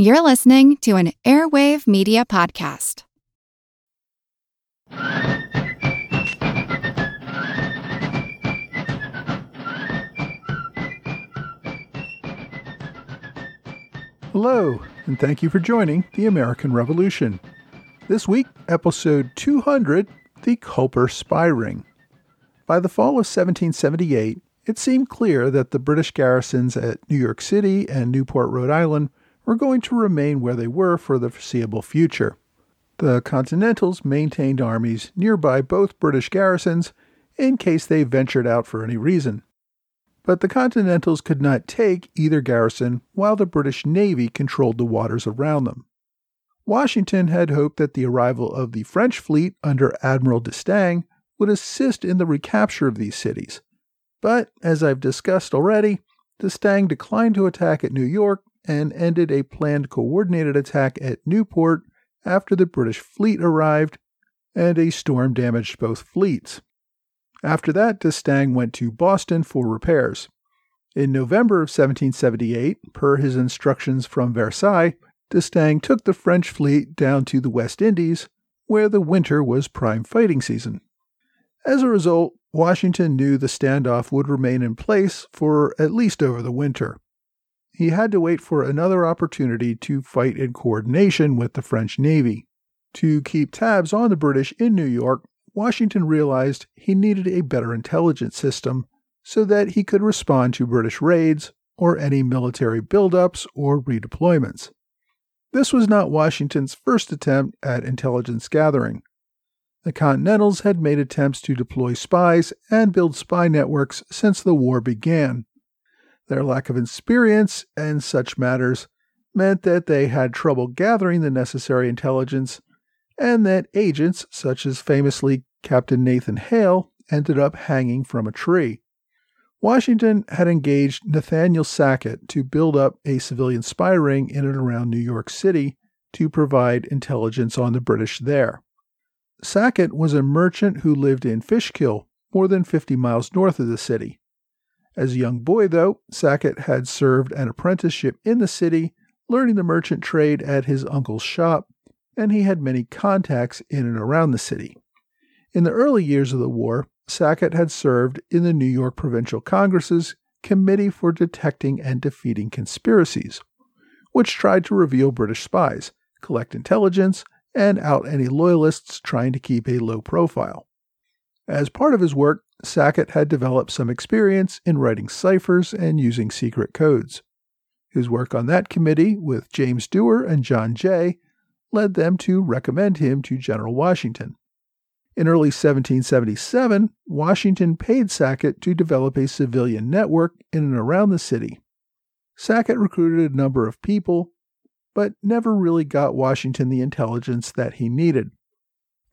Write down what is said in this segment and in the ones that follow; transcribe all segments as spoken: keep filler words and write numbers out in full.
You're listening to an Airwave Media Podcast. Hello, and thank you for joining The American Revolution. This week, episode two hundred, The Culper Spy Ring. By the fall of seventeen seventy-eight, it seemed clear that the British garrisons at New York City and Newport, Rhode Island, were going to remain where they were for the foreseeable future. The Continentals maintained armies nearby both British garrisons in case they ventured out for any reason. But the Continentals could not take either garrison while the British Navy controlled the waters around them. Washington had hoped that the arrival of the French fleet under Admiral d'Estaing would assist in the recapture of these cities. But, as I've discussed already, d'Estaing declined to attack at New York and ended a planned coordinated attack at Newport after the British fleet arrived and a storm damaged both fleets. After that, d'Estaing went to Boston for repairs. In November of seventeen seventy-eight, per his instructions from Versailles, d'Estaing took the French fleet down to the West Indies, where the winter was prime fighting season. As a result, Washington knew the standoff would remain in place for at least over the winter. He had to wait for another opportunity to fight in coordination with the French Navy. To keep tabs on the British in New York, Washington realized he needed a better intelligence system so that he could respond to British raids or any military buildups or redeployments. This was not Washington's first attempt at intelligence gathering. The Continentals had made attempts to deploy spies and build spy networks since the war began. Their lack of experience in such matters meant that they had trouble gathering the necessary intelligence, and that agents, such as famously Captain Nathan Hale, ended up hanging from a tree. Washington had engaged Nathaniel Sackett to build up a civilian spy ring in and around New York City to provide intelligence on the British there. Sackett was a merchant who lived in Fishkill, more than fifty miles north of the city. As a young boy, though, Sackett had served an apprenticeship in the city, learning the merchant trade at his uncle's shop, and he had many contacts in and around the city. In the early years of the war, Sackett had served in the New York Provincial Congress's Committee for Detecting and Defeating Conspiracies, which tried to reveal British spies, collect intelligence, and out any loyalists trying to keep a low profile. As part of his work, Sackett had developed some experience in writing ciphers and using secret codes. His work on that committee, with James Dewar and John Jay, led them to recommend him to General Washington. In early seventeen seventy-seven, Washington paid Sackett to develop a civilian network in and around the city. Sackett recruited a number of people, but never really got Washington the intelligence that he needed.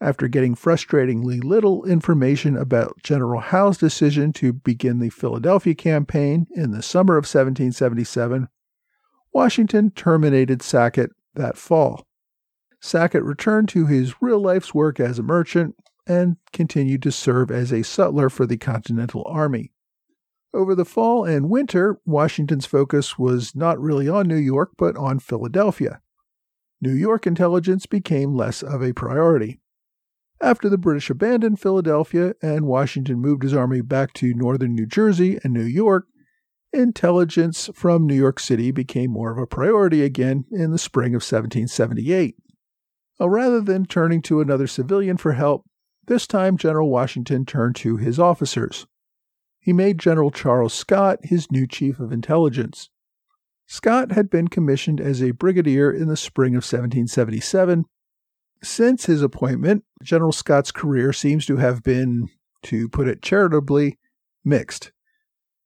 After getting frustratingly little information about General Howe's decision to begin the Philadelphia campaign in the summer of seventeen seventy-seven, Washington terminated Sackett that fall. Sackett returned to his real-life's work as a merchant and continued to serve as a sutler for the Continental Army. Over the fall and winter, Washington's focus was not really on New York, but on Philadelphia. New York intelligence became less of a priority. After the British abandoned Philadelphia and Washington moved his army back to northern New Jersey and New York, intelligence from New York City became more of a priority again in the spring of seventeen seventy-eight. Rather than turning to another civilian for help, this time General Washington turned to his officers. He made General Charles Scott his new chief of intelligence. Scott had been commissioned as a brigadier in the spring of seventeen seventy-seven. Since his appointment, General Scott's career seems to have been, to put it charitably, mixed.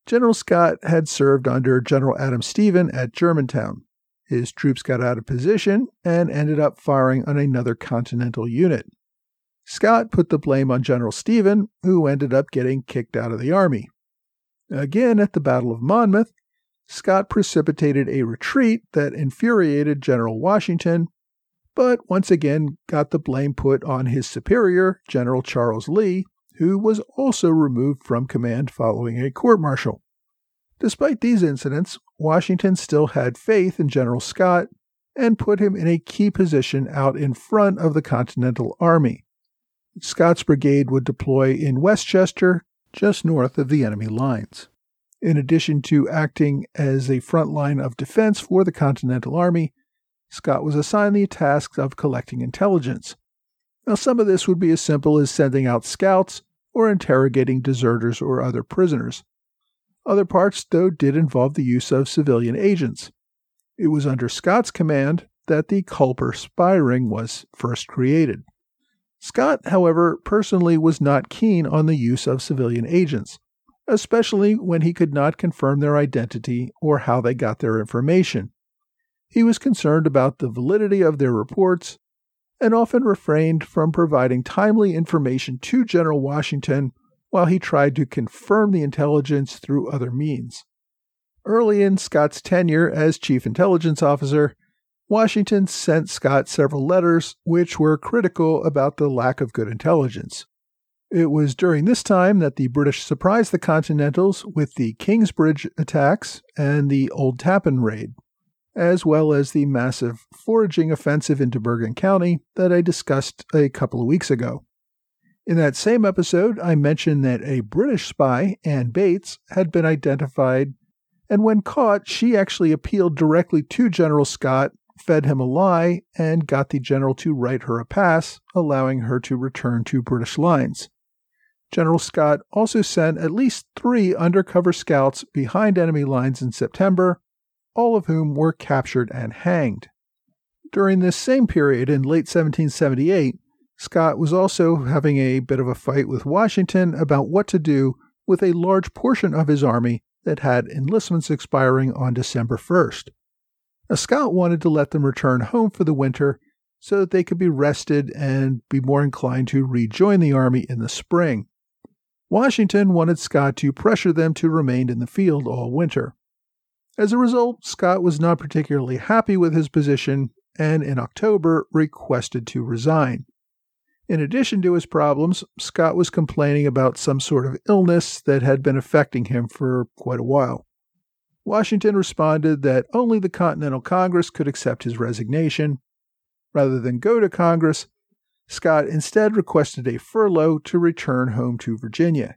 General Scott had served under General Adam Stephen at Germantown. His troops got out of position and ended up firing on another Continental unit. Scott put the blame on General Stephen, who ended up getting kicked out of the army. Again, at the Battle of Monmouth, Scott precipitated a retreat that infuriated General Washington, but once again got the blame put on his superior, General Charles Lee, who was also removed from command following a court-martial. Despite these incidents, Washington still had faith in General Scott and put him in a key position out in front of the Continental Army. Scott's brigade would deploy in Westchester, just north of the enemy lines. In addition to acting as a front line of defense for the Continental Army, Scott was assigned the task of collecting intelligence. Now, some of this would be as simple as sending out scouts or interrogating deserters or other prisoners. Other parts, though, did involve the use of civilian agents. It was under Scott's command that the Culper Spy Ring was first created. Scott, however, personally was not keen on the use of civilian agents, especially when he could not confirm their identity or how they got their information. He was concerned about the validity of their reports and often refrained from providing timely information to General Washington while he tried to confirm the intelligence through other means. Early in Scott's tenure as Chief Intelligence Officer, Washington sent Scott several letters which were critical about the lack of good intelligence. It was during this time that the British surprised the Continentals with the Kingsbridge attacks and the Old Tappan raid, as well as the massive foraging offensive into Bergen County that I discussed a couple of weeks ago. In that same episode, I mentioned that a British spy, Ann Bates, had been identified, and when caught, she actually appealed directly to General Scott, fed him a lie, and got the general to write her a pass, allowing her to return to British lines. General Scott also sent at least three undercover scouts behind enemy lines in September, all of whom were captured and hanged. During this same period in late seventeen seventy-eight, Scott was also having a bit of a fight with Washington about what to do with a large portion of his army that had enlistments expiring on December first. Now, Scott wanted to let them return home for the winter so that they could be rested and be more inclined to rejoin the army in the spring. Washington wanted Scott to pressure them to remain in the field all winter. As a result, Scott was not particularly happy with his position and in October requested to resign. In addition to his problems, Scott was complaining about some sort of illness that had been affecting him for quite a while. Washington responded that only the Continental Congress could accept his resignation. Rather than go to Congress, Scott instead requested a furlough to return home to Virginia.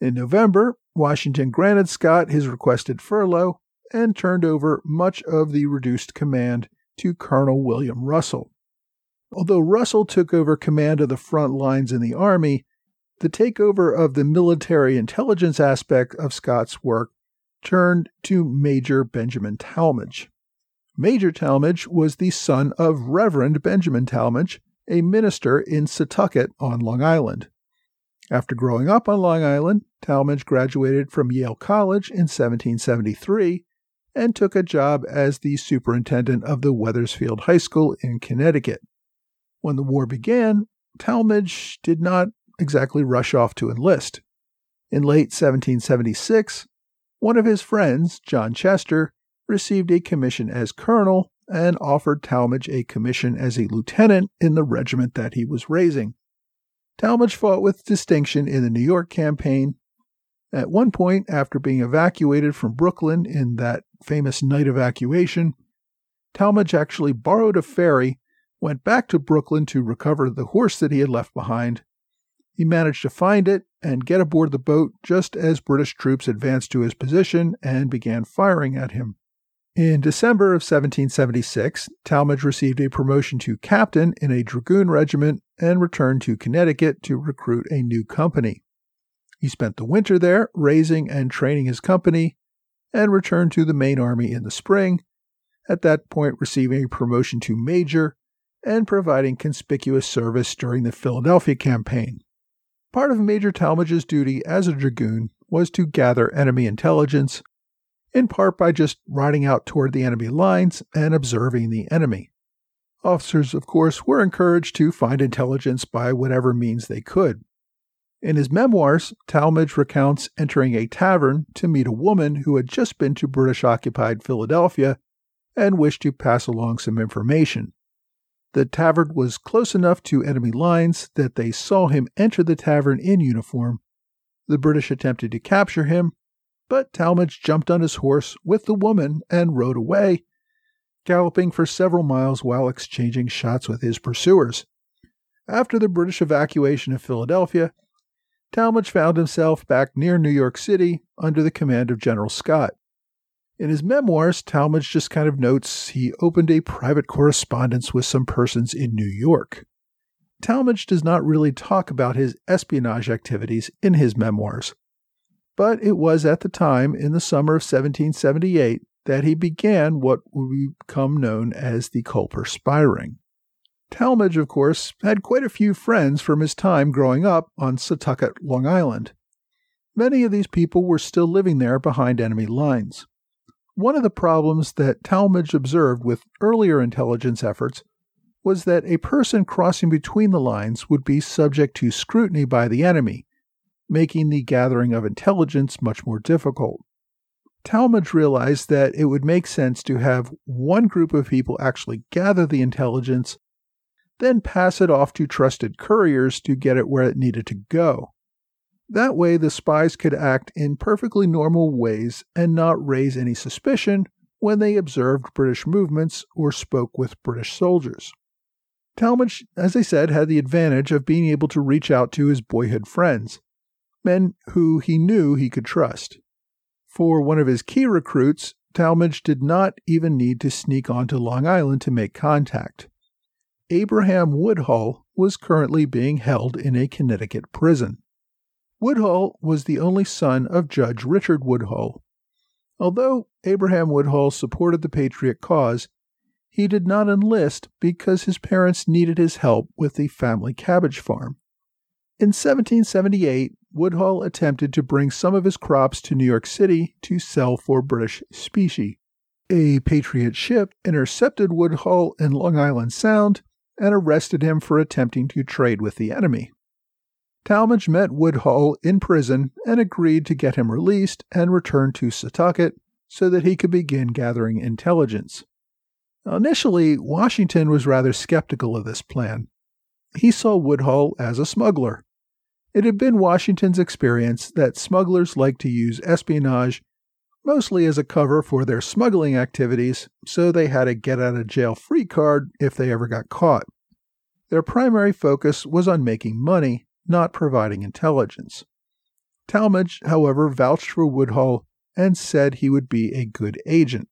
In November, Washington granted Scott his requested furlough and turned over much of the reduced command to Colonel William Russell. Although Russell took over command of the front lines in the Army, the takeover of the military intelligence aspect of Scott's work turned to Major Benjamin Tallmadge. Major Tallmadge was the son of Reverend Benjamin Tallmadge, a minister in Setauket on Long Island. After growing up on Long Island, Tallmadge graduated from Yale College in seventeen seventy-three and took a job as the superintendent of the Wethersfield High School in Connecticut. When the war began, Tallmadge did not exactly rush off to enlist. In late seventeen seventy-six, one of his friends, John Chester, received a commission as colonel and offered Tallmadge a commission as a lieutenant in the regiment that he was raising. Tallmadge fought with distinction in the New York campaign. At one point, after being evacuated from Brooklyn in that famous night evacuation, Tallmadge actually borrowed a ferry, went back to Brooklyn to recover the horse that he had left behind. He managed to find it and get aboard the boat just as British troops advanced to his position and began firing at him. In December of seventeen seventy-six, Tallmadge received a promotion to captain in a dragoon regiment and returned to Connecticut to recruit a new company. He spent the winter there raising and training his company and returned to the main army in the spring, at that point receiving a promotion to major and providing conspicuous service during the Philadelphia campaign. Part of Major Tallmadge's duty as a dragoon was to gather enemy intelligence, in part by just riding out toward the enemy lines and observing the enemy. Officers, of course, were encouraged to find intelligence by whatever means they could. In his memoirs, Tallmadge recounts entering a tavern to meet a woman who had just been to British-occupied Philadelphia and wished to pass along some information. The tavern was close enough to enemy lines that they saw him enter the tavern in uniform. The British attempted to capture him, but Tallmadge jumped on his horse with the woman and rode away, galloping for several miles while exchanging shots with his pursuers. After the British evacuation of Philadelphia, Tallmadge found himself back near New York City under the command of General Scott. In his memoirs, Tallmadge just kind of notes he opened a private correspondence with some persons in New York. Tallmadge does not really talk about his espionage activities in his memoirs, but it was at the time, in the summer of seventeen seventy-eight, that he began what would become known as the Culper Spy Ring. Tallmadge, of course, had quite a few friends from his time growing up on Setauket, Long Island. Many of these people were still living there behind enemy lines. One of the problems that Tallmadge observed with earlier intelligence efforts was that a person crossing between the lines would be subject to scrutiny by the enemy, making the gathering of intelligence much more difficult. Tallmadge realized that it would make sense to have one group of people actually gather the intelligence, then pass it off to trusted couriers to get it where it needed to go. That way, the spies could act in perfectly normal ways and not raise any suspicion when they observed British movements or spoke with British soldiers. Tallmadge, as I said, had the advantage of being able to reach out to his boyhood friends, men who he knew he could trust. For one of his key recruits, Tallmadge did not even need to sneak onto Long Island to make contact. Abraham Woodhull was currently being held in a Connecticut prison. Woodhull was the only son of Judge Richard Woodhull. Although Abraham Woodhull supported the Patriot cause, he did not enlist because his parents needed his help with the family cabbage farm. In seventeen seventy-eight, Woodhull attempted to bring some of his crops to New York City to sell for British specie. A Patriot ship intercepted Woodhull in Long Island Sound and arrested him for attempting to trade with the enemy. Tallmadge met Woodhull in prison and agreed to get him released and returned to Setauket so that he could begin gathering intelligence. Now, initially, Washington was rather skeptical of this plan. He saw Woodhull as a smuggler. It had been Washington's experience that smugglers liked to use espionage mostly as a cover for their smuggling activities, so they had a get-out-of-jail-free card if they ever got caught. Their primary focus was on making money, not providing intelligence. Tallmadge, however, vouched for Woodhull and said he would be a good agent.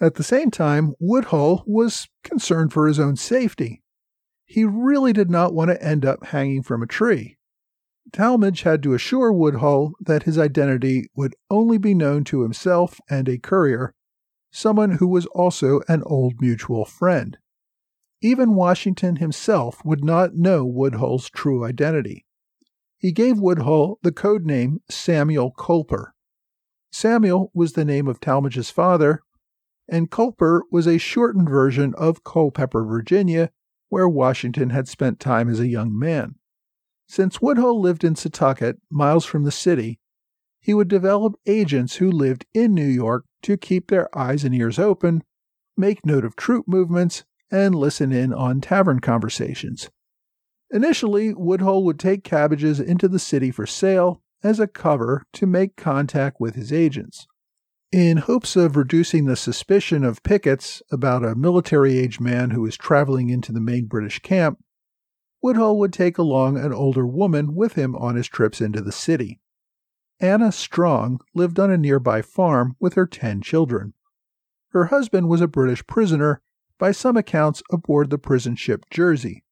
At the same time, Woodhull was concerned for his own safety. He really did not want to end up hanging from a tree. Tallmadge had to assure Woodhull that his identity would only be known to himself and a courier, someone who was also an old mutual friend. Even Washington himself would not know Woodhull's true identity. He gave Woodhull the code name Samuel Culper. Samuel was the name of Tallmadge's father, and Culper was a shortened version of Culpeper, Virginia, where Washington had spent time as a young man. Since Woodhull lived in Setauket, miles from the city, he would develop agents who lived in New York to keep their eyes and ears open, make note of troop movements, and listen in on tavern conversations. Initially, Woodhull would take cabbages into the city for sale as a cover to make contact with his agents. In hopes of reducing the suspicion of pickets about a military-aged man who was traveling into the main British camp, Woodhull would take along an older woman with him on his trips into the city. Anna Strong lived on a nearby farm with her ten children. Her husband was a British prisoner, by some accounts aboard the prison ship Jersey.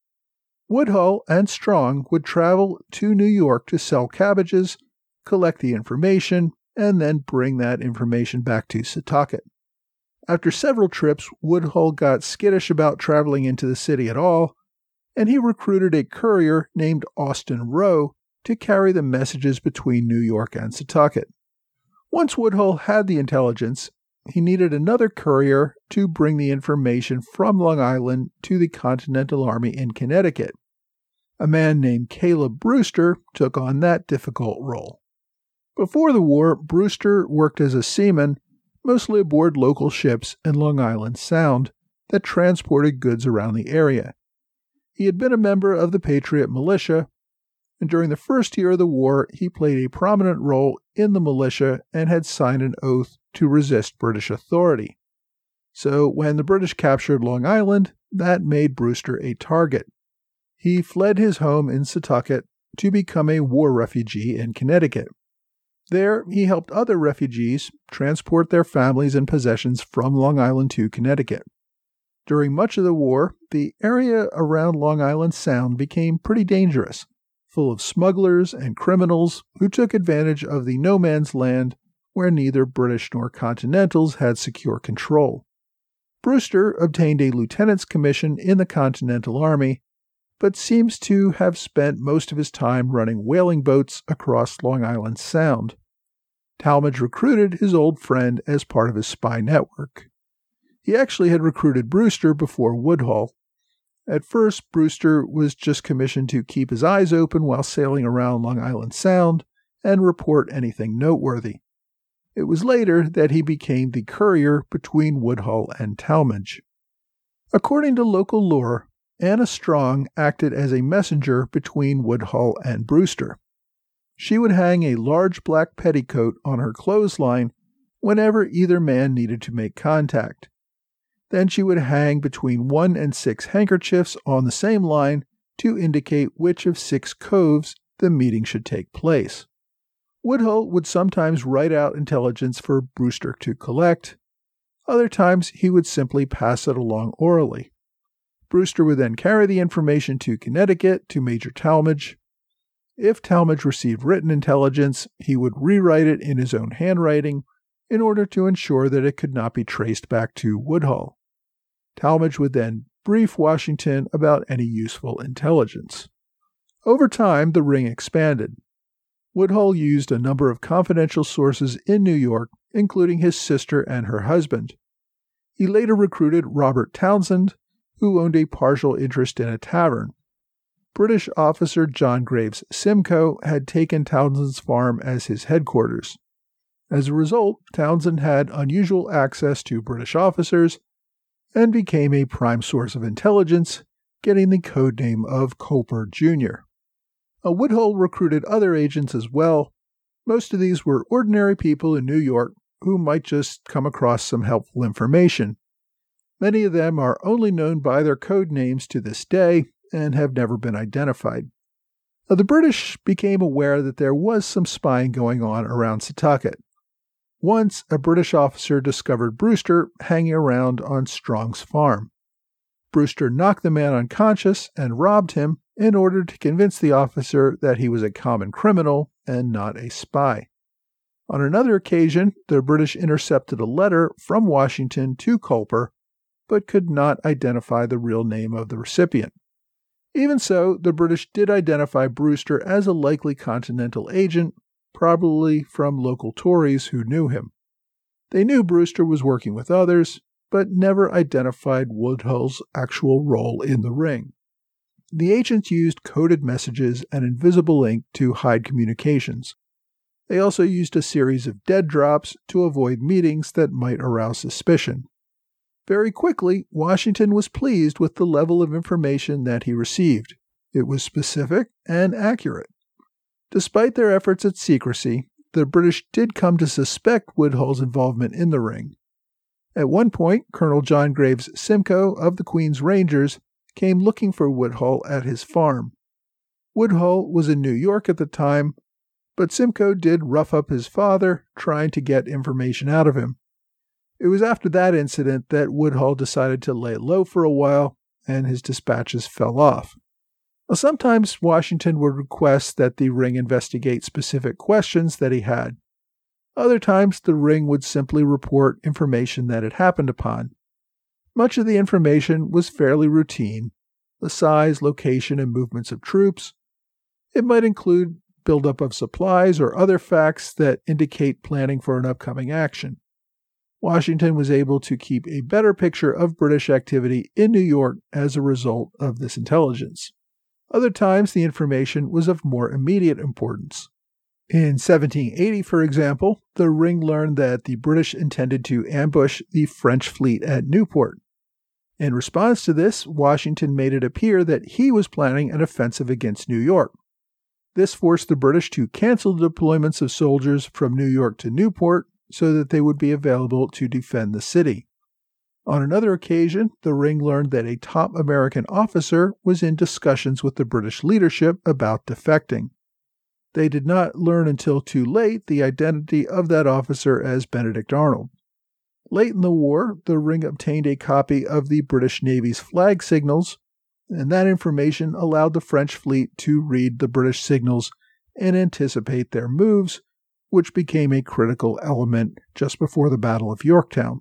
Woodhull and Strong would travel to New York to sell cabbages, collect the information, and then bring that information back to Setauket. After several trips, Woodhull got skittish about traveling into the city at all, and he recruited a courier named Austin Rowe to carry the messages between New York and Setauket. Once Woodhull had the intelligence, he needed another courier to bring the information from Long Island to the Continental Army in Connecticut. A man named Caleb Brewster took on that difficult role. Before the war, Brewster worked as a seaman, mostly aboard local ships in Long Island Sound that transported goods around the area. He had been a member of the Patriot militia, and during the first year of the war, he played a prominent role in the militia and had signed an oath to resist British authority. So when the British captured Long Island, that made Brewster a target. He fled his home in Setauket to become a war refugee in Connecticut. There, he helped other refugees transport their families and possessions from Long Island to Connecticut. During much of the war, the area around Long Island Sound became pretty dangerous, full of smugglers and criminals who took advantage of the no man's land where neither British nor Continentals had secure control. Brewster obtained a lieutenant's commission in the Continental Army, but seems to have spent most of his time running whaling boats across Long Island Sound. Tallmadge recruited his old friend as part of his spy network. He actually had recruited Brewster before Woodhull. At first, Brewster was just commissioned to keep his eyes open while sailing around Long Island Sound and report anything noteworthy. It was later that he became the courier between Woodhull and Tallmadge. According to local lore, Anna Strong acted as a messenger between Woodhull and Brewster. She would hang a large black petticoat on her clothesline whenever either man needed to make contact. Then she would hang between one and six handkerchiefs on the same line to indicate which of six coves the meeting should take place. Woodhull would sometimes write out intelligence for Brewster to collect. Other times he would simply pass it along orally. Brewster would then carry the information to Connecticut to Major Tallmadge. If Tallmadge received written intelligence, he would rewrite it in his own handwriting in order to ensure that it could not be traced back to Woodhull. Tallmadge would then brief Washington about any useful intelligence. Over time, the ring expanded. Woodhull used a number of confidential sources in New York, including his sister and her husband. He later recruited Robert Townsend, who owned a partial interest in a tavern. British officer John Graves Simcoe had taken Townsend's farm as his headquarters. As a result, Townsend had unusual access to British officers and became a prime source of intelligence, getting the codename of Culper Junior A Woodhull recruited other agents as well. Most of these were ordinary people in New York who might just come across some helpful information. Many of them are only known by their code names to this day and have never been identified. Now, the British became aware that there was some spying going on around Setauket. Once, a British officer discovered Brewster hanging around on Strong's farm. Brewster knocked the man unconscious and robbed him in order to convince the officer that he was a common criminal and not a spy. On another occasion, the British intercepted a letter from Washington to Culper, but could not identify the real name of the recipient. Even so, the British did identify Brewster as a likely Continental agent, probably from local Tories who knew him. They knew Brewster was working with others, but never identified Woodhull's actual role in the ring. The agents used coded messages and invisible ink to hide communications. They also used a series of dead drops to avoid meetings that might arouse suspicion. Very quickly, Washington was pleased with the level of information that he received. It was specific and accurate. Despite their efforts at secrecy, the British did come to suspect Woodhull's involvement in the ring. At one point, Colonel John Graves Simcoe of the Queen's Rangers came looking for Woodhull at his farm. Woodhull was in New York at the time, but Simcoe did rough up his father, trying to get information out of him. It was after that incident that Woodhull decided to lay low for a while, and his dispatches fell off. Now, sometimes Washington would request that the ring investigate specific questions that he had. Other times, the ring would simply report information that it happened upon. Much of the information was fairly routine: the size, location, and movements of troops. It might include buildup of supplies or other facts that indicate planning for an upcoming action. Washington was able to keep a better picture of British activity in New York as a result of this intelligence. Other times, the information was of more immediate importance. In seventeen eighty, for example, the ring learned that the British intended to ambush the French fleet at Newport. In response to this, Washington made it appear that he was planning an offensive against New York. This forced the British to cancel the deployments of soldiers from New York to Newport so that they would be available to defend the city. On another occasion, the ring learned that a top American officer was in discussions with the British leadership about defecting. They did not learn until too late the identity of that officer as Benedict Arnold. Late in the war, the ring obtained a copy of the British Navy's flag signals, and that information allowed the French fleet to read the British signals and anticipate their moves, which became a critical element just before the Battle of Yorktown.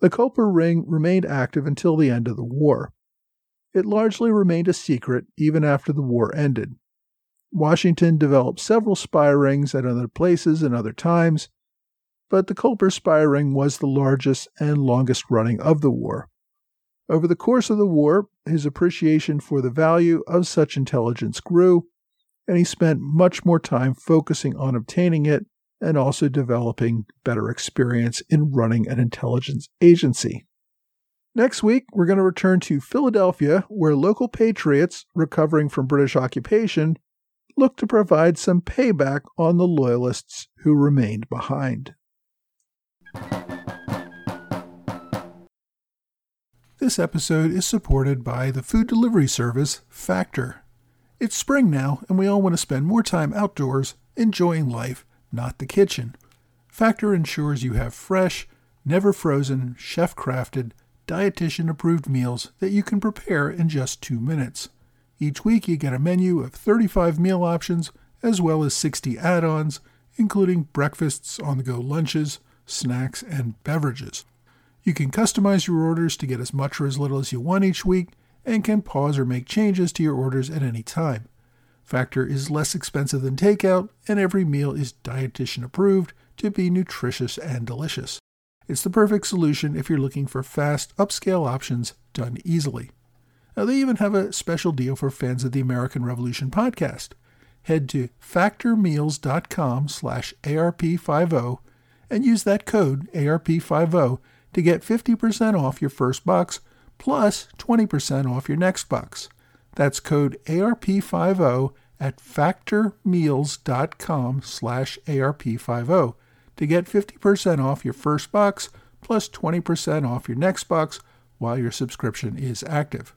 The Culper Ring remained active until the end of the war. It largely remained a secret even after the war ended. Washington developed several spy rings at other places and other times, but the Culper Spy Ring was the largest and longest running of the war. Over the course of the war, his appreciation for the value of such intelligence grew, and he spent much more time focusing on obtaining it and also developing better experience in running an intelligence agency. Next week, we're going to return to Philadelphia, where local patriots recovering from British occupation look to provide some payback on the loyalists who remained behind. This episode is supported by the food delivery service Factor. It's spring now, and we all want to spend more time outdoors, enjoying life, not the kitchen. Factor ensures you have fresh, never frozen, chef-crafted, dietitian-approved meals that you can prepare in just two minutes. Each week you get a menu of thirty-five meal options, as well as sixty add-ons, including breakfasts, on-the-go lunches, snacks, and beverages. You can customize your orders to get as much or as little as you want each week, and can pause or make changes to your orders at any time. Factor is less expensive than takeout, and every meal is dietitian approved to be nutritious and delicious. It's the perfect solution if you're looking for fast, upscale options done easily. Now, they even have a special deal for fans of the American Revolution podcast. Head to factor meals dot com slash A R P fifty and use that code A R P fifty to get fifty percent off your first box, plus twenty percent off your next box. That's code A R P fifty at factor meals dot com slash A R P fifty to get fifty percent off your first box, plus twenty percent off your next box while your subscription is active.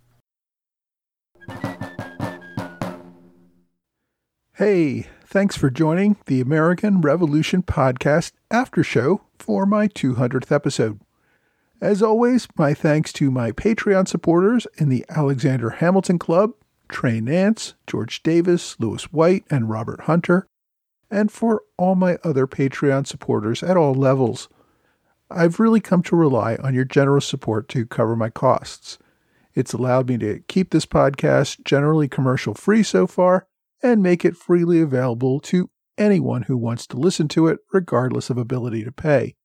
Hey, thanks for joining the American Revolution Podcast After Show for my two hundredth episode. As always, my thanks to my Patreon supporters in the Alexander Hamilton Club, Trey Nance, George Davis, Lewis White, and Robert Hunter, and for all my other Patreon supporters at all levels. I've really come to rely on your generous support to cover my costs. It's allowed me to keep this podcast generally commercial-free so far and make it freely available to anyone who wants to listen to it, regardless of ability to pay.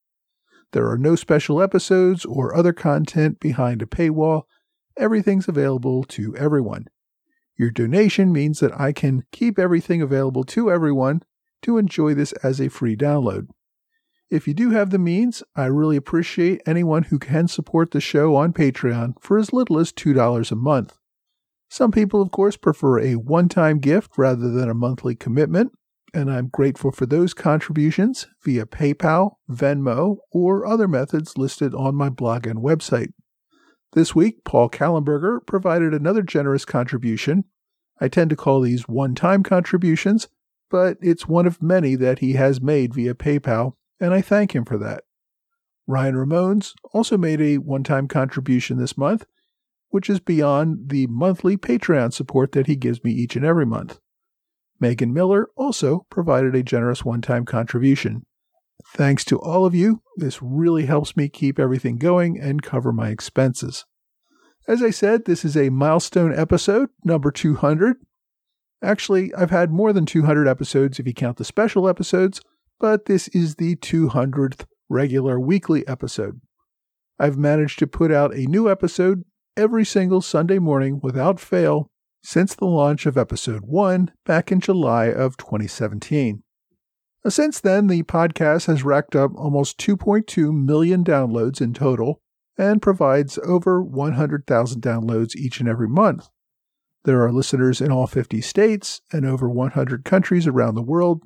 There are no special episodes or other content behind a paywall. Everything's available to everyone. Your donation means that I can keep everything available to everyone to enjoy this as a free download. If you do have the means, I really appreciate anyone who can support the show on Patreon for as little as two dollars a month. Some people, of course, prefer a one-time gift rather than a monthly commitment, and I'm grateful for those contributions via PayPal, Venmo, or other methods listed on my blog and website. This week, Paul Kallenberger provided another generous contribution. I tend to call these one-time contributions, but it's one of many that he has made via PayPal, and I thank him for that. Ryan Ramones also made a one-time contribution this month, which is beyond the monthly Patreon support that he gives me each and every month. Megan Miller also provided a generous one-time contribution. Thanks to all of you, this really helps me keep everything going and cover my expenses. As I said, this is a milestone episode, number two hundred. Actually, I've had more than two hundred episodes if you count the special episodes, but this is the two hundredth regular weekly episode. I've managed to put out a new episode every single Sunday morning without fail since the launch of episode one back in July of twenty seventeen. Now, since then, the podcast has racked up almost two point two million downloads in total and provides over one hundred thousand downloads each and every month. There are listeners in all fifty states and over one hundred countries around the world.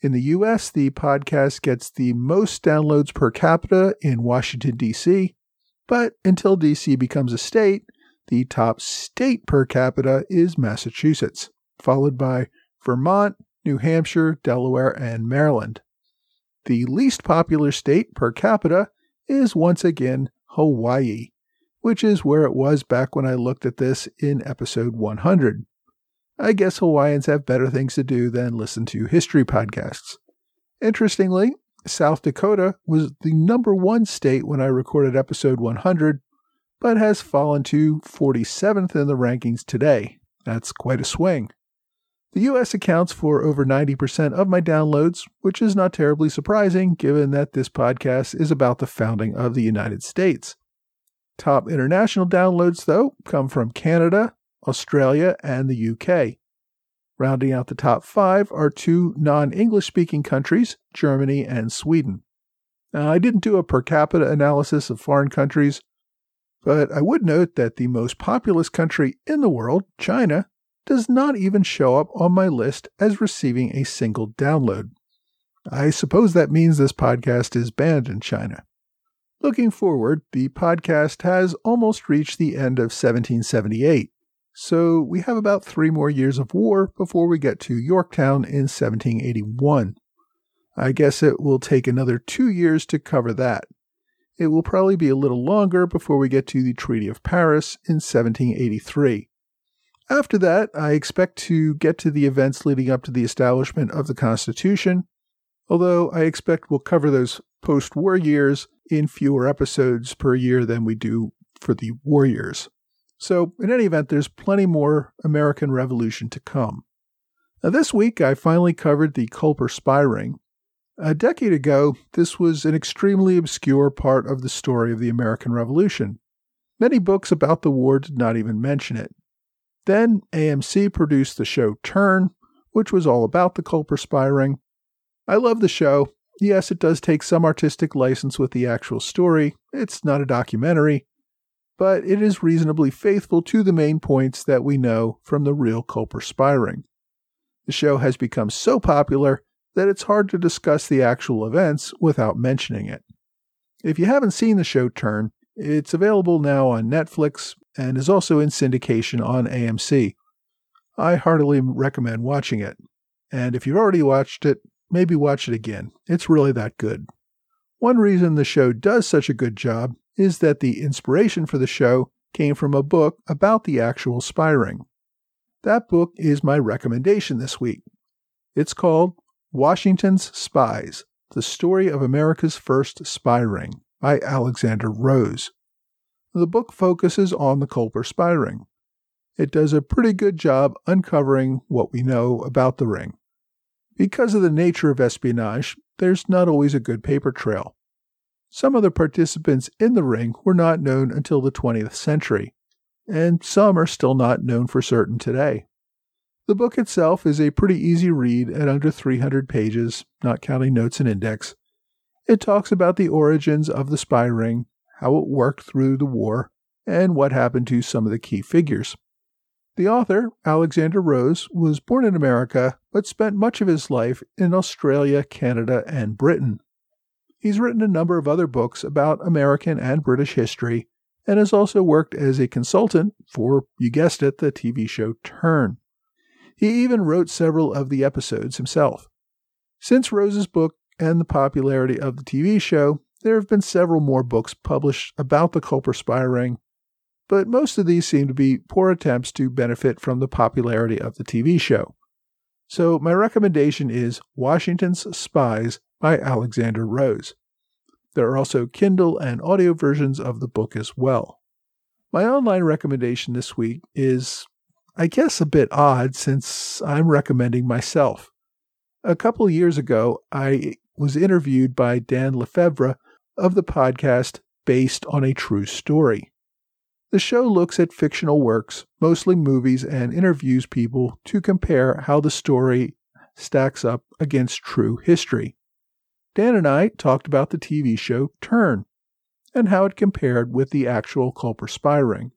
In the U S, the podcast gets the most downloads per capita in Washington, D C, But until D C becomes a state, the top state per capita is Massachusetts, followed by Vermont, New Hampshire, Delaware, and Maryland. The least popular state per capita is once again Hawaii, which is where it was back when I looked at this in episode one hundred. I guess Hawaiians have better things to do than listen to history podcasts. Interestingly, South Dakota was the number one state when I recorded episode one hundred, but has fallen to forty-seventh in the rankings today. That's quite a swing. The U S accounts for over ninety percent of my downloads, which is not terribly surprising given that this podcast is about the founding of the United States. Top international downloads, though, come from Canada, Australia, and the U K. Rounding out the top five are two non-English-speaking countries, Germany and Sweden. Now, I didn't do a per capita analysis of foreign countries, but I would note that the most populous country in the world, China, does not even show up on my list as receiving a single download. I suppose that means this podcast is banned in China. Looking forward, the podcast has almost reached the end of seventeen seventy-eight, so we have about three more years of war before we get to Yorktown in seventeen eighty-one. I guess it will take another two years to cover that. It will probably be a little longer before we get to the Treaty of Paris in seventeen eighty-three. After that, I expect to get to the events leading up to the establishment of the Constitution, although I expect we'll cover those post-war years in fewer episodes per year than we do for the war years. So, in any event, there's plenty more American Revolution to come. Now, this week, I finally covered the Culper Spy Ring. A decade ago, this was an extremely obscure part of the story of the American Revolution. Many books about the war did not even mention it. Then A M C produced the show Turn, which was all about the Culper Spy Ring. I love the show. Yes, it does take some artistic license with the actual story. It's not a documentary, but it is reasonably faithful to the main points that we know from the real Culper Spy Ring. The show has become so popular that it's hard to discuss the actual events without mentioning it. If you haven't seen the show Turn, it's available now on Netflix and is also in syndication on A M C. I heartily recommend watching it. And if you've already watched it, maybe watch it again. It's really that good. One reason the show does such a good job is that the inspiration for the show came from a book about the actual spy ring. That book is my recommendation this week. It's called Washington's Spies, The Story of America's First Spy Ring by Alexander Rose. The book focuses on the Culper Spy Ring. It does a pretty good job uncovering what we know about the ring. Because of the nature of espionage, there's not always a good paper trail. Some of the participants in the ring were not known until the twentieth century, and some are still not known for certain today. The book itself is a pretty easy read at under three hundred pages, not counting notes and index. It talks about the origins of the spy ring, how it worked through the war, and what happened to some of the key figures. The author, Alexander Rose, was born in America, but spent much of his life in Australia, Canada, and Britain. He's written a number of other books about American and British history, and has also worked as a consultant for, you guessed it, the T V show Turn. He even wrote several of the episodes himself. Since Rose's book and the popularity of the T V show, there have been several more books published about the Culper Spy Ring, but most of these seem to be poor attempts to benefit from the popularity of the T V show. So my recommendation is Washington's Spies by Alexander Rose. There are also Kindle and audio versions of the book as well. My online recommendation this week is, I guess, a bit odd since I'm recommending myself. A couple years ago, I was interviewed by Dan Lefebvre of the podcast Based on a True Story. The show looks at fictional works, mostly movies, and interviews people to compare how the story stacks up against true history. Dan and I talked about the T V show Turn and how it compared with the actual Culper Spy Ring.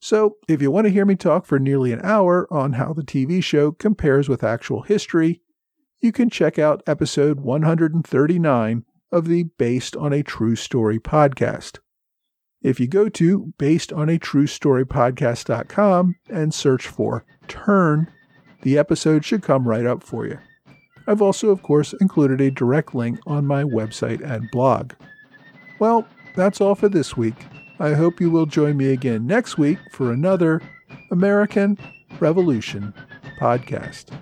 So, if you want to hear me talk for nearly an hour on how the T V show compares with actual history, you can check out episode one hundred thirty-nine of the Based on a True Story podcast. if you go to based on a true story podcast dot com and search for Turn, the episode should come right up for you. I've also, of course, included a direct link on my website and blog. Well, that's all for this week. I hope you will join me again next week for another American Revolution podcast.